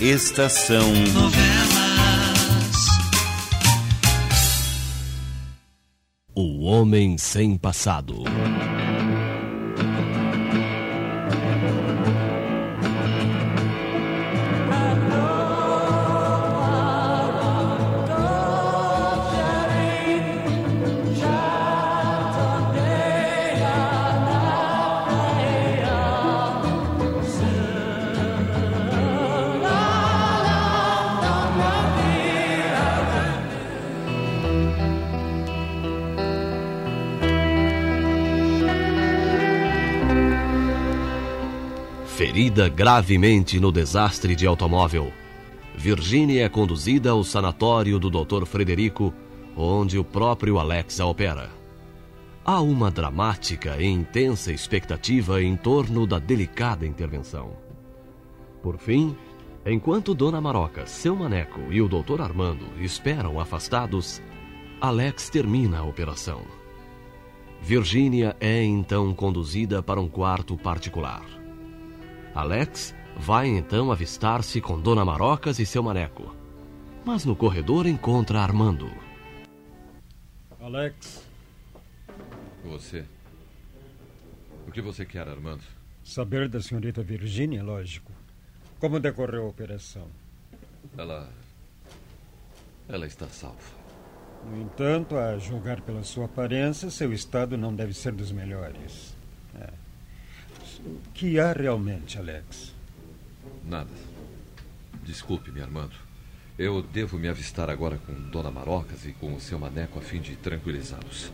Estação Novelas O Homem Sem Passado. Ferida gravemente no desastre de automóvel, Virginia é conduzida ao sanatório do Dr. Frederico, onde o próprio Alex a opera. Há uma dramática e intensa expectativa em torno da delicada intervenção. Por fim, enquanto Dona Maroca, seu maneco e o Dr. Armando esperam afastados, Alex termina a operação. Virginia é então conduzida para um quarto particular. Alex vai então avistar-se com Dona Marocas e seu maneco. Mas no corredor encontra Armando. Alex. Você. O que você quer, Armando? Saber da senhorita Virginia, lógico. Como decorreu a operação? Ela está salva. No entanto, a julgar pela sua aparência, seu estado não deve ser dos melhores. O que há realmente, Alex? Nada. Desculpe-me, Armando. Eu devo me avistar agora com Dona Marocas e com o seu maneco a fim de tranquilizá-los.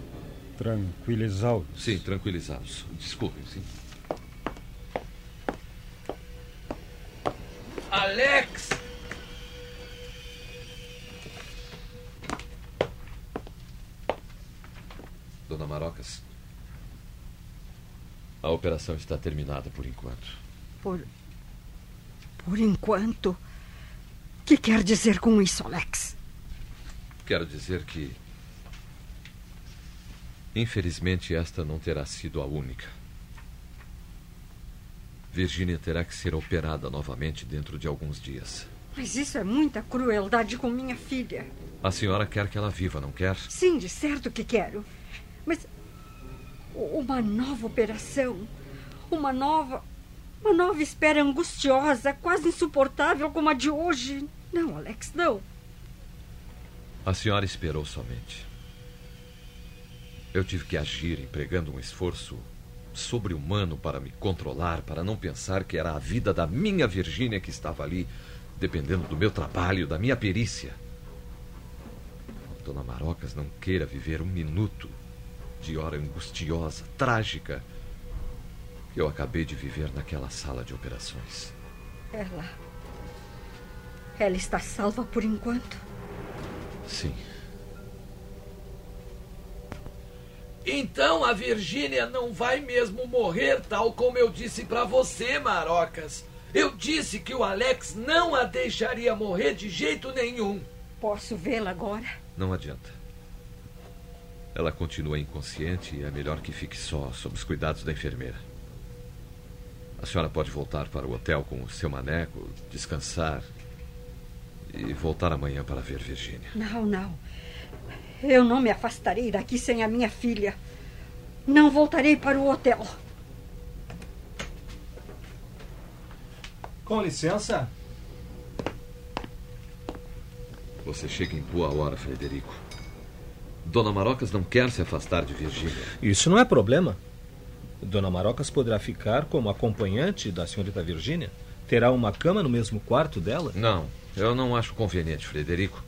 Tranquilizá-los? Sim, tranquilizá-los. Desculpe-me, sim. Alex! Dona Marocas... A operação está terminada por enquanto. Por enquanto? O que quer dizer com isso, Alex? Quero dizer que... infelizmente, esta não terá sido a única. Virginia terá que ser operada novamente dentro de alguns dias. Mas isso é muita crueldade com minha filha. A senhora quer que ela viva, não quer? Sim, de certo que quero. Mas... uma nova operação, uma nova espera angustiosa, quase insuportável como a de hoje. Não, Alex, não. A senhora esperou somente. Eu tive que agir empregando um esforço sobre-humano para me controlar, para não pensar que era a vida da minha Virgínia que estava ali, dependendo do meu trabalho, da minha perícia. Dona Marocas não queira viver um minuto de hora angustiosa, trágica, que eu acabei de viver naquela sala de operações. Ela está salva por enquanto? Sim. Então a Virgínia não vai mesmo morrer, tal como eu disse pra você, Marocas. Eu disse que o Alex não a deixaria morrer de jeito nenhum. Posso vê-la agora? Não adianta. Ela continua inconsciente e é melhor que fique só, sob os cuidados da enfermeira. A senhora pode voltar para o hotel com o seu maneco, descansar e voltar amanhã para ver Virgínia. Não. Eu não me afastarei daqui sem a minha filha. Não voltarei para o hotel. Com licença. Você chega em boa hora, Frederico. Dona Marocas não quer se afastar de Virgínia. Isso não é problema. Dona Marocas poderá ficar como acompanhante da senhorita Virgínia. Terá uma cama no mesmo quarto dela? Não, eu não acho conveniente, Frederico.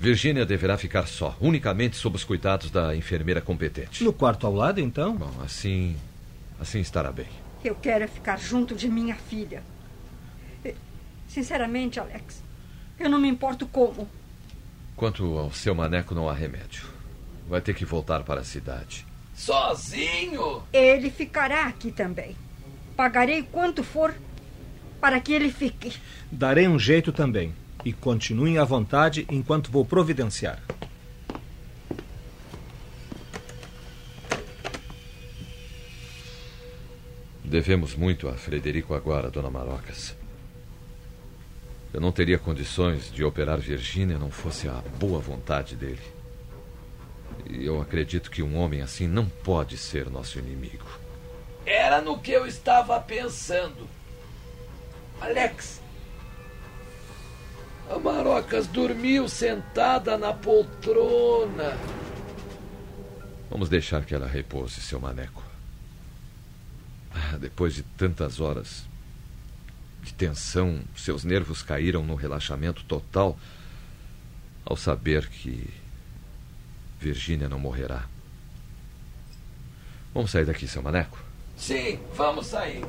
Virgínia deverá ficar só, unicamente sob os cuidados da enfermeira competente. No quarto ao lado, então? Bom, assim estará bem. Eu quero ficar junto de minha filha. Sinceramente, Alex, eu não me importo como. Quanto ao seu maneco, não há remédio. Vai ter que voltar para a cidade. Sozinho? Ele ficará aqui também. Pagarei quanto for para que ele fique. Darei um jeito também. E continuem à vontade enquanto vou providenciar. Devemos muito a Frederico agora, Dona Marocas. Eu não teria condições de operar Virgínia não fosse a boa vontade dele. E eu acredito que um homem assim não pode ser nosso inimigo. Era no que eu estava pensando. Alex, a Marocas dormiu sentada na poltrona. Vamos deixar que ela repouse, seu maneco. Depois de tantas horas de tensão, seus nervos caíram no relaxamento total ao saber que Virgínia não morrerá. Vamos sair daqui, seu maneco? Sim, vamos sair.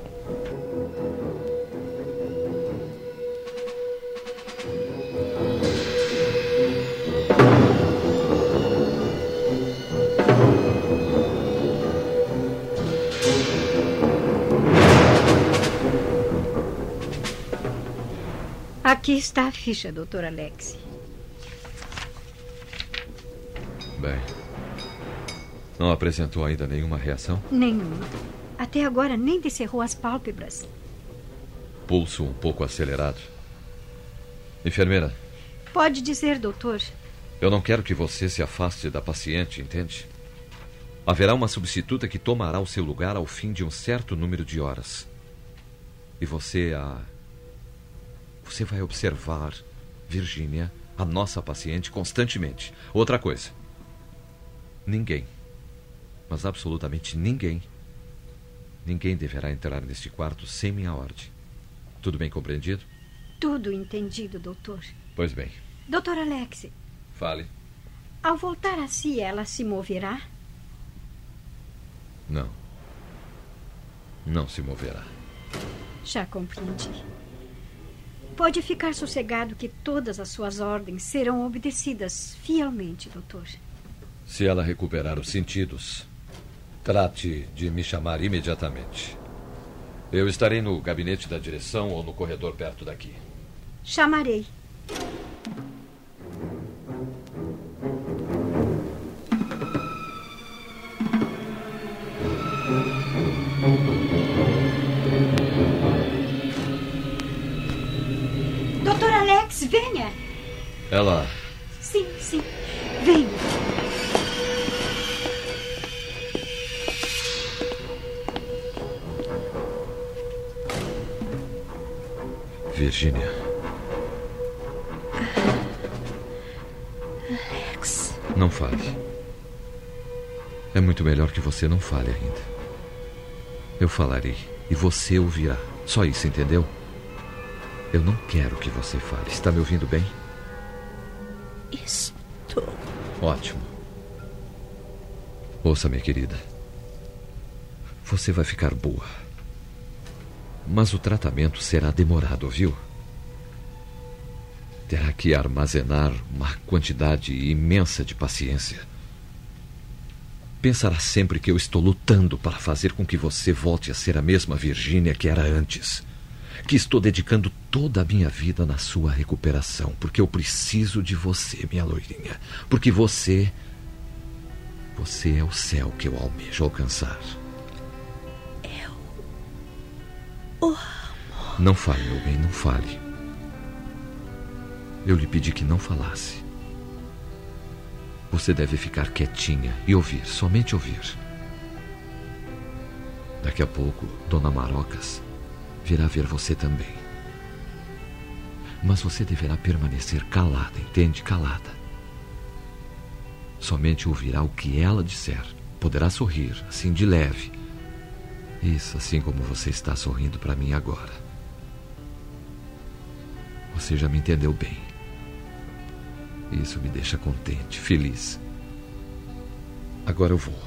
Aqui está a ficha, doutor Alex. Bem, não apresentou ainda nenhuma reação? Nenhuma. Até agora nem descerrou as pálpebras. Pulso um pouco acelerado. Enfermeira. Pode dizer, doutor. Eu não quero que você se afaste da paciente, entende? Haverá uma substituta que tomará o seu lugar ao fim de um certo número de horas. E Você vai observar, Virgínia, a nossa paciente, constantemente. Outra coisa. Ninguém, mas absolutamente ninguém deverá entrar neste quarto sem minha ordem. Tudo bem compreendido? Tudo entendido, doutor. Pois bem. Doutor Alex. Fale. Ao voltar a si, ela se moverá? Não. Não se moverá. Já compreendi. Pode ficar sossegado que todas as suas ordens serão obedecidas fielmente, doutor. Se ela recuperar os sentidos, trate de me chamar imediatamente. Eu estarei no gabinete da direção ou no corredor perto daqui. Chamarei. Venha. Ela... Sim. Venha. Virgínia. Alex. Não fale. É muito melhor que você não fale ainda. Eu falarei e você ouvirá. Só isso, entendeu? Eu não quero que você fale. Está me ouvindo bem? Estou. Ótimo. Ouça, minha querida. Você vai ficar boa. Mas o tratamento será demorado, viu? Terá que armazenar uma quantidade imensa de paciência. Pensará sempre que eu estou lutando para fazer com que você volte a ser a mesma Virgínia que era antes. Que estou dedicando toda a minha vida na sua recuperação, porque eu preciso de você, minha loirinha. Porque você é o céu que eu almejo alcançar. Eu o amo. Não fale, meu bem, não fale. Eu lhe pedi que não falasse. Você deve ficar quietinha e ouvir, somente ouvir. Daqui a pouco, Dona Marocas virá ver você também. Mas você deverá permanecer calada, entende? Calada. Somente ouvirá o que ela disser. Poderá sorrir, assim de leve. Isso, assim como você está sorrindo para mim agora. Você já me entendeu bem. Isso me deixa contente, feliz. Agora eu vou.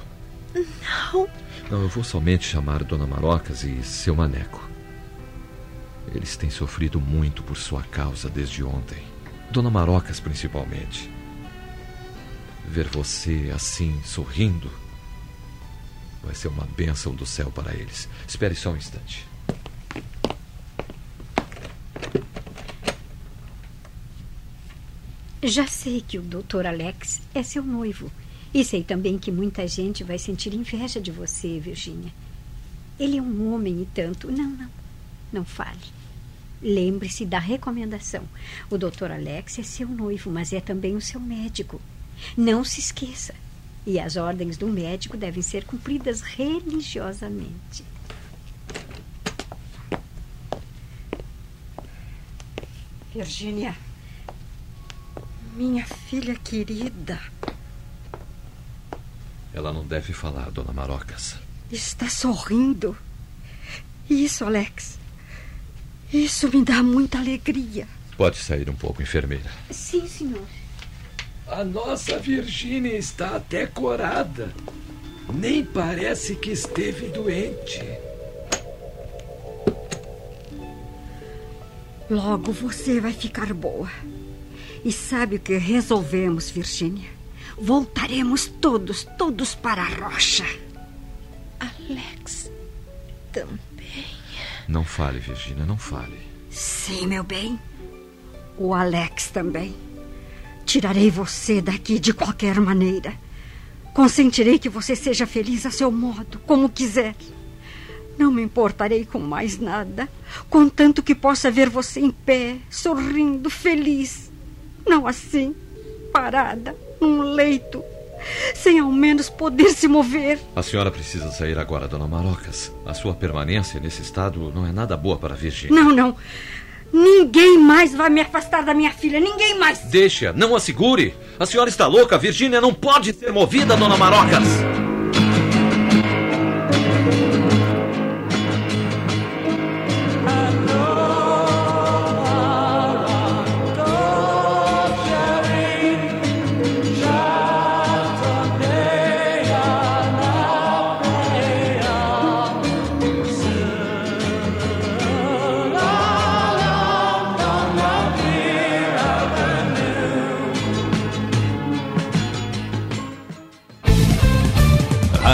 Não. Não, eu vou somente chamar Dona Marocas e seu maneco. Eles têm sofrido muito por sua causa desde ontem. Dona Marocas, principalmente. Ver você assim, sorrindo, vai ser uma bênção do céu para eles. Espere só um instante. Já sei que o Dr. Alex é seu noivo. E sei também que muita gente vai sentir inveja de você, Virgínia. Ele é um homem e tanto. Não fale. Lembre-se da recomendação. O Dr. Alex é seu noivo, mas é também o seu médico. Não se esqueça. E as ordens do médico devem ser cumpridas religiosamente. Virgínia, minha filha querida. Ela não deve falar, Dona Marocas. Está sorrindo. Isso, Alex. Isso me dá muita alegria. Pode sair um pouco, enfermeira. Sim, senhor. A nossa Virgínia está até corada. Nem parece que esteve doente. Logo você vai ficar boa. E sabe o que resolvemos, Virgínia? Voltaremos todos para a rocha. Alex também. Não fale, Virgínia, não fale. Sim, meu bem. O Alex também. Tirarei você daqui de qualquer maneira. Consentirei que você seja feliz a seu modo, como quiser. Não me importarei com mais nada, contanto que possa ver você em pé, sorrindo, feliz. Não assim, parada, num leito, sem ao menos poder se mover. A senhora precisa sair agora, Dona Marocas. A sua permanência nesse estado não é nada boa para a Virgínia. Não. Ninguém mais vai me afastar da minha filha. Ninguém mais. Deixa, não a segure. A senhora está louca. A Virgínia não pode ser movida, Dona Marocas.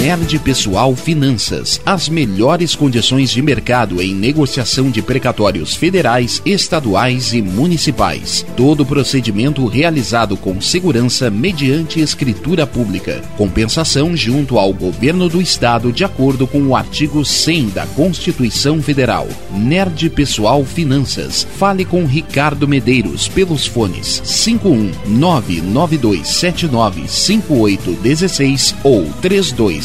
Nerd Pessoal Finanças, as melhores condições de mercado em negociação de precatórios federais, estaduais e municipais. Todo procedimento realizado com segurança mediante escritura pública. Compensação junto ao governo do estado de acordo com o artigo 100 da Constituição Federal. Nerd Pessoal Finanças, fale com Ricardo Medeiros pelos fones 51-99279-5816 ou 3276-3301.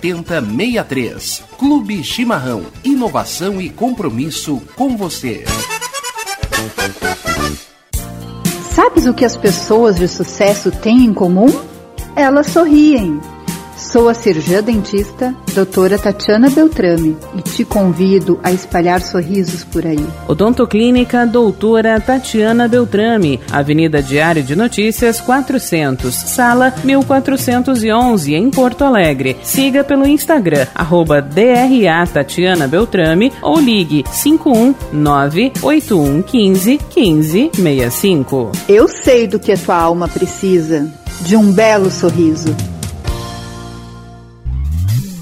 3063. Clube Chimarrão, inovação e compromisso com você. Sabes o que as pessoas de sucesso têm em comum? Elas sorriem. Sou a cirurgiã dentista, doutora Tatiana Beltrame, e te convido a espalhar sorrisos por aí. Odontoclínica doutora Tatiana Beltrame, Avenida Diário de Notícias 400, Sala 1411, em Porto Alegre. Siga pelo Instagram, @DRA Tatiana Beltrame, ou ligue 519-8115-1565. Eu sei do que a tua alma precisa, de um belo sorriso.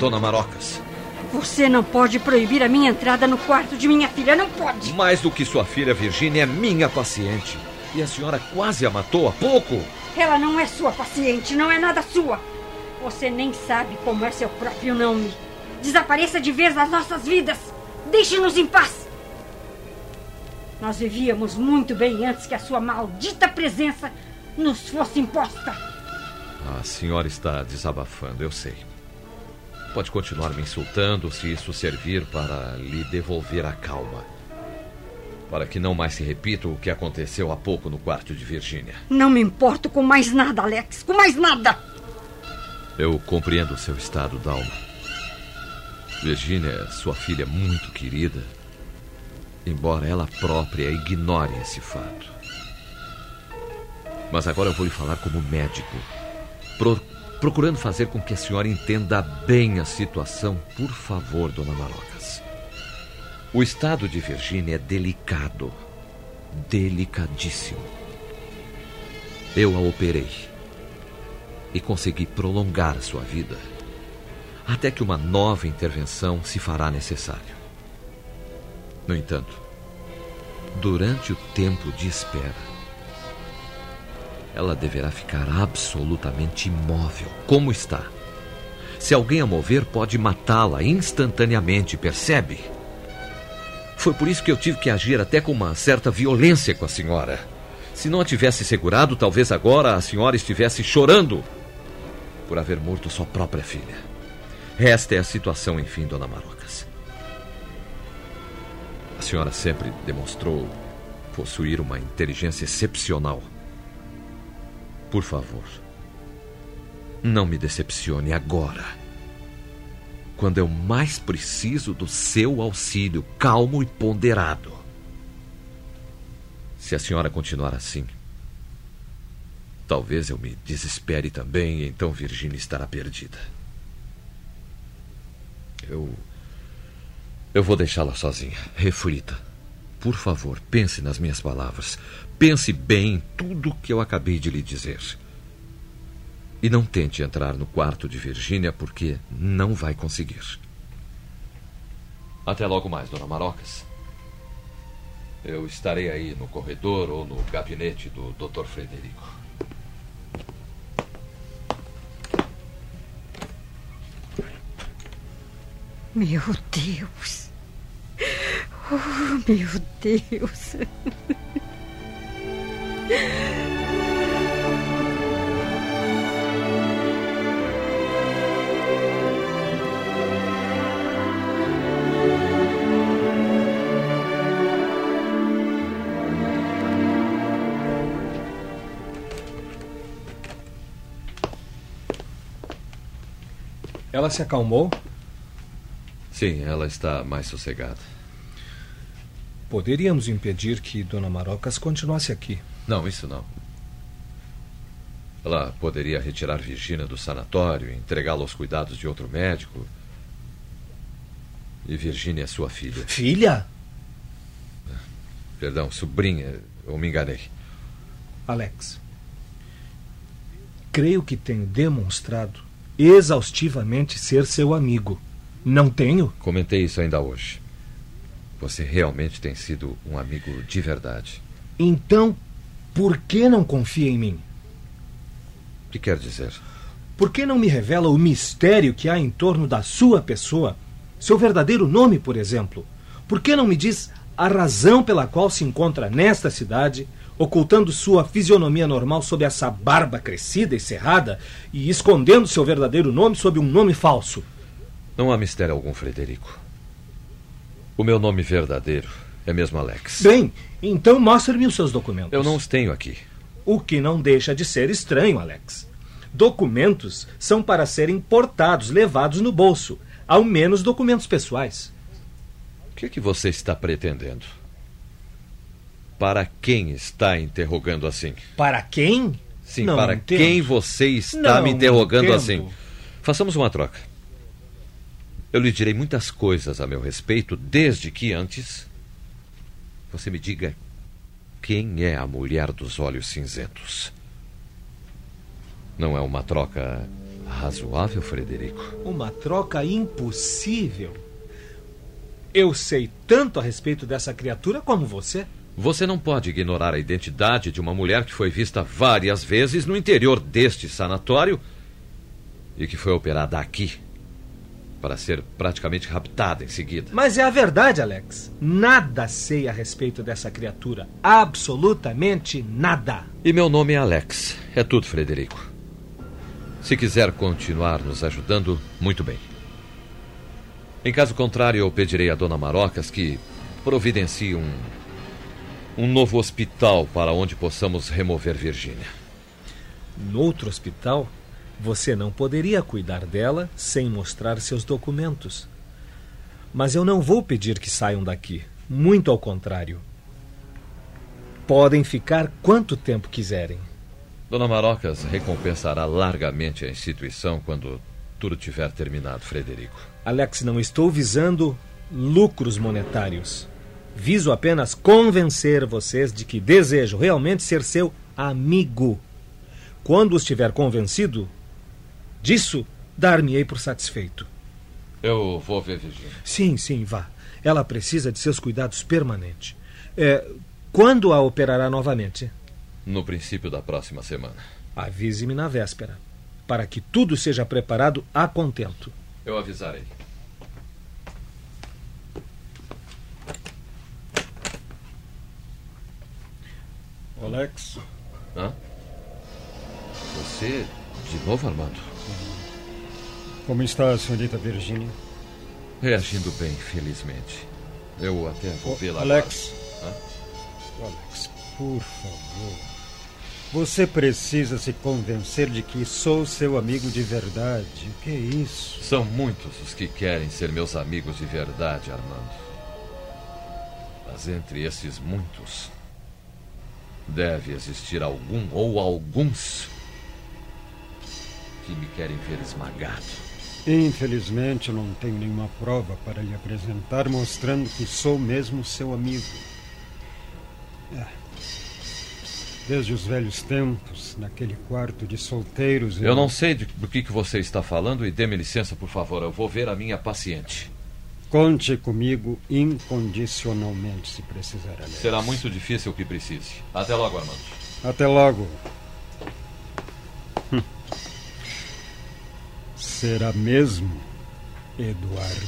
Dona Marocas, você não pode proibir a minha entrada no quarto de minha filha, não pode. Mais do que sua filha, Virgínia é minha paciente. E a senhora quase a matou há pouco. Ela não é sua paciente, não é nada sua. Você nem sabe como é seu próprio nome. Desapareça de vez das nossas vidas. Deixe-nos em paz. Nós vivíamos muito bem antes que a sua maldita presença nos fosse imposta. A senhora está desabafando, eu sei. Pode continuar me insultando se isso servir para lhe devolver a calma. Para que não mais se repita o que aconteceu há pouco no quarto de Virgínia. Não me importo com mais nada, Alex. Com mais nada. Eu compreendo o seu estado d'alma. Virgínia é sua filha muito querida. Embora ela própria ignore esse fato. Mas agora eu vou lhe falar como médico. Procurando fazer com que a senhora entenda bem a situação, por favor, Dona Marocas. O estado de Virgínia é delicado. Delicadíssimo. Eu a operei. E consegui prolongar a sua vida. Até que uma nova intervenção se fará necessária. No entanto, durante o tempo de espera, ela deverá ficar absolutamente imóvel, como está. Se alguém a mover, pode matá-la instantaneamente, percebe? Foi por isso que eu tive que agir até com uma certa violência com a senhora. Se não a tivesse segurado, talvez agora a senhora estivesse chorando por haver morto sua própria filha. Esta é a situação, enfim, Dona Marocas. A senhora sempre demonstrou possuir uma inteligência excepcional. Por favor, não me decepcione agora, quando eu mais preciso do seu auxílio calmo e ponderado. Se a senhora continuar assim, talvez eu me desespere também, e então Virgínia estará perdida. Eu vou deixá-la sozinha. Reflita. Por favor, pense nas minhas palavras. Pense bem em tudo o que eu acabei de lhe dizer. E não tente entrar no quarto de Virgínia, porque não vai conseguir. Até logo mais, Dona Marocas. Eu estarei aí no corredor ou no gabinete do Dr. Frederico. Meu Deus! Oh, meu Deus. Ela se acalmou? Sim, ela está mais sossegada. Poderíamos impedir que Dona Marocas continuasse aqui. Não, isso não. Ela poderia retirar Virgínia do sanatório, entregá-la aos cuidados de outro médico. E Virgínia é sua filha. Filha? Perdão, sobrinha, eu me enganei. Alex, creio que tenho demonstrado exaustivamente ser seu amigo. Não tenho? Comentei isso ainda hoje. Você realmente tem sido um amigo de verdade. Então, por que não confia em mim? O que quer dizer? Por que não me revela o mistério que há em torno da sua pessoa? Seu verdadeiro nome, por exemplo. Por que não me diz a razão pela qual se encontra nesta cidade, ocultando sua fisionomia normal sob essa barba crescida e cerrada e escondendo seu verdadeiro nome sob um nome falso? Não há mistério algum, Frederico. O meu nome verdadeiro é mesmo Alex. Bem, então mostre-me os seus documentos. Eu não os tenho aqui. O que não deixa de ser estranho, Alex. Documentos são para serem portados, levados no bolso. Ao menos documentos pessoais. O que é que você está pretendendo? Para quem está interrogando assim? Para quem? Sim, não, para quem você está me interrogando assim. Façamos uma troca. Eu lhe direi muitas coisas a meu respeito, desde que antes você me diga quem é a mulher dos olhos cinzentos. Não é uma troca razoável, Frederico? Uma troca impossível. Eu sei tanto a respeito dessa criatura como você. Você não pode ignorar a identidade de uma mulher que foi vista várias vezes no interior deste sanatório e que foi operada aqui para ser praticamente raptada em seguida. Mas é a verdade, Alex. Nada sei a respeito dessa criatura. Absolutamente nada. E meu nome é Alex. É tudo, Frederico. Se quiser continuar nos ajudando, muito bem. Em caso contrário, eu pedirei a Dona Marocas que providencie um novo hospital para onde possamos remover Virgínia. Noutro hospital? Você não poderia cuidar dela sem mostrar seus documentos. Mas eu não vou pedir que saiam daqui. Muito ao contrário. Podem ficar quanto tempo quiserem. Dona Marocas recompensará largamente a instituição quando tudo tiver terminado, Frederico. Alex, não estou visando lucros monetários. Viso apenas convencer vocês de que desejo realmente ser seu amigo. Quando os tiver convencido disso, dar-me-ei por satisfeito. Eu vou ver Virgínia. Sim, vá. Ela precisa de seus cuidados permanentes. Quando a operará novamente? No princípio da próxima semana. Avise-me na véspera, para que tudo seja preparado a contento. Eu avisarei. Alex. Hã? Você de novo, Armando? Como está a senhorita Virgínia? Reagindo bem, felizmente. Eu até vou vê-la agora. Alex. Hã? Alex, por favor. Você precisa se convencer de que sou seu amigo de verdade. O que é isso? São muitos os que querem ser meus amigos de verdade, Armando. Mas entre esses muitos, deve existir algum ou alguns que me querem ver esmagado. Infelizmente, não tenho nenhuma prova para lhe apresentar mostrando que sou mesmo seu amigo. Desde os velhos tempos, naquele quarto de solteiros... Eu não sei do que você está falando e dê-me licença, por favor. Eu vou ver a minha paciente. Conte comigo incondicionalmente, se precisar. Aliás. Será muito difícil o que precise. Até logo, Armando. Até logo. Será mesmo, Eduardo?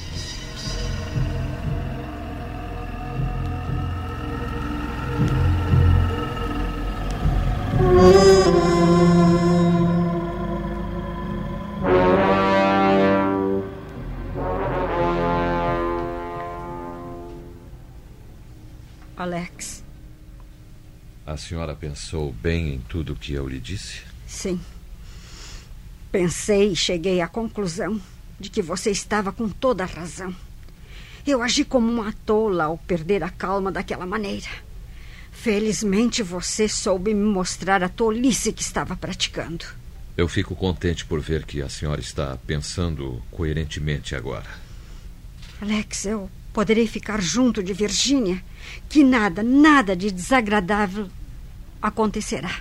Alex. A senhora pensou bem em tudo que eu lhe disse? Sim. Pensei e cheguei à conclusão de que você estava com toda a razão. Eu agi como uma tola ao perder a calma daquela maneira. Felizmente você soube me mostrar a tolice que estava praticando. Eu fico contente por ver que a senhora está pensando coerentemente agora. Alex, eu Poderei ficar junto de Virgínia, que nada, nada de desagradável acontecerá.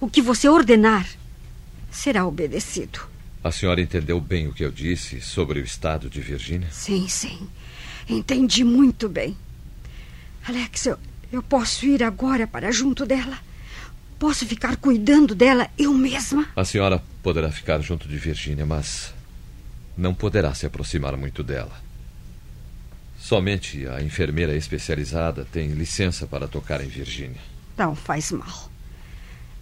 O que você ordenar será obedecido. A senhora entendeu bem o que eu disse sobre o estado de Virgínia? Sim, sim. Entendi muito bem. Alex, eu posso ir agora para junto dela? Posso ficar cuidando dela eu mesma? A senhora poderá ficar junto de Virgínia, mas não poderá se aproximar muito dela. Somente a enfermeira especializada tem licença para tocar em Virgínia. Não faz mal.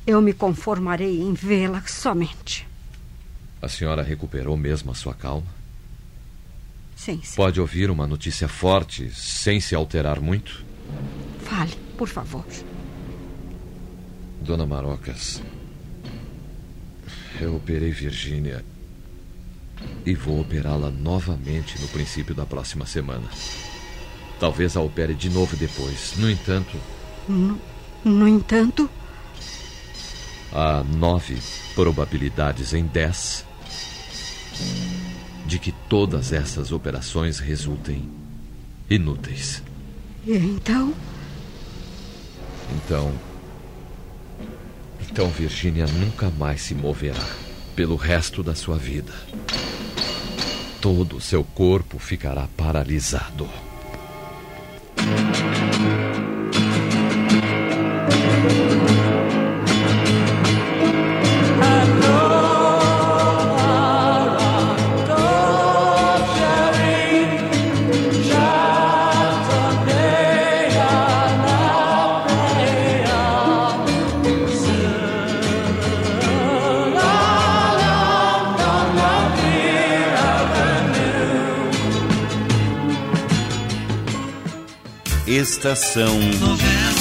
Eu me conformarei em vê-la somente. A senhora recuperou mesmo a sua calma? Sim, sim. Pode ouvir uma notícia forte sem se alterar muito? Fale, por favor. Dona Marocas, eu operei Virgínia e vou operá-la novamente no princípio da próxima semana. Talvez a opere de novo depois. No entanto... No entanto? Há 9 probabilidades em 10 de que todas essas operações resultem inúteis. E então? Então Virgínia nunca mais se moverá pelo resto da sua vida. Todo o seu corpo ficará paralisado. Estação Novelas.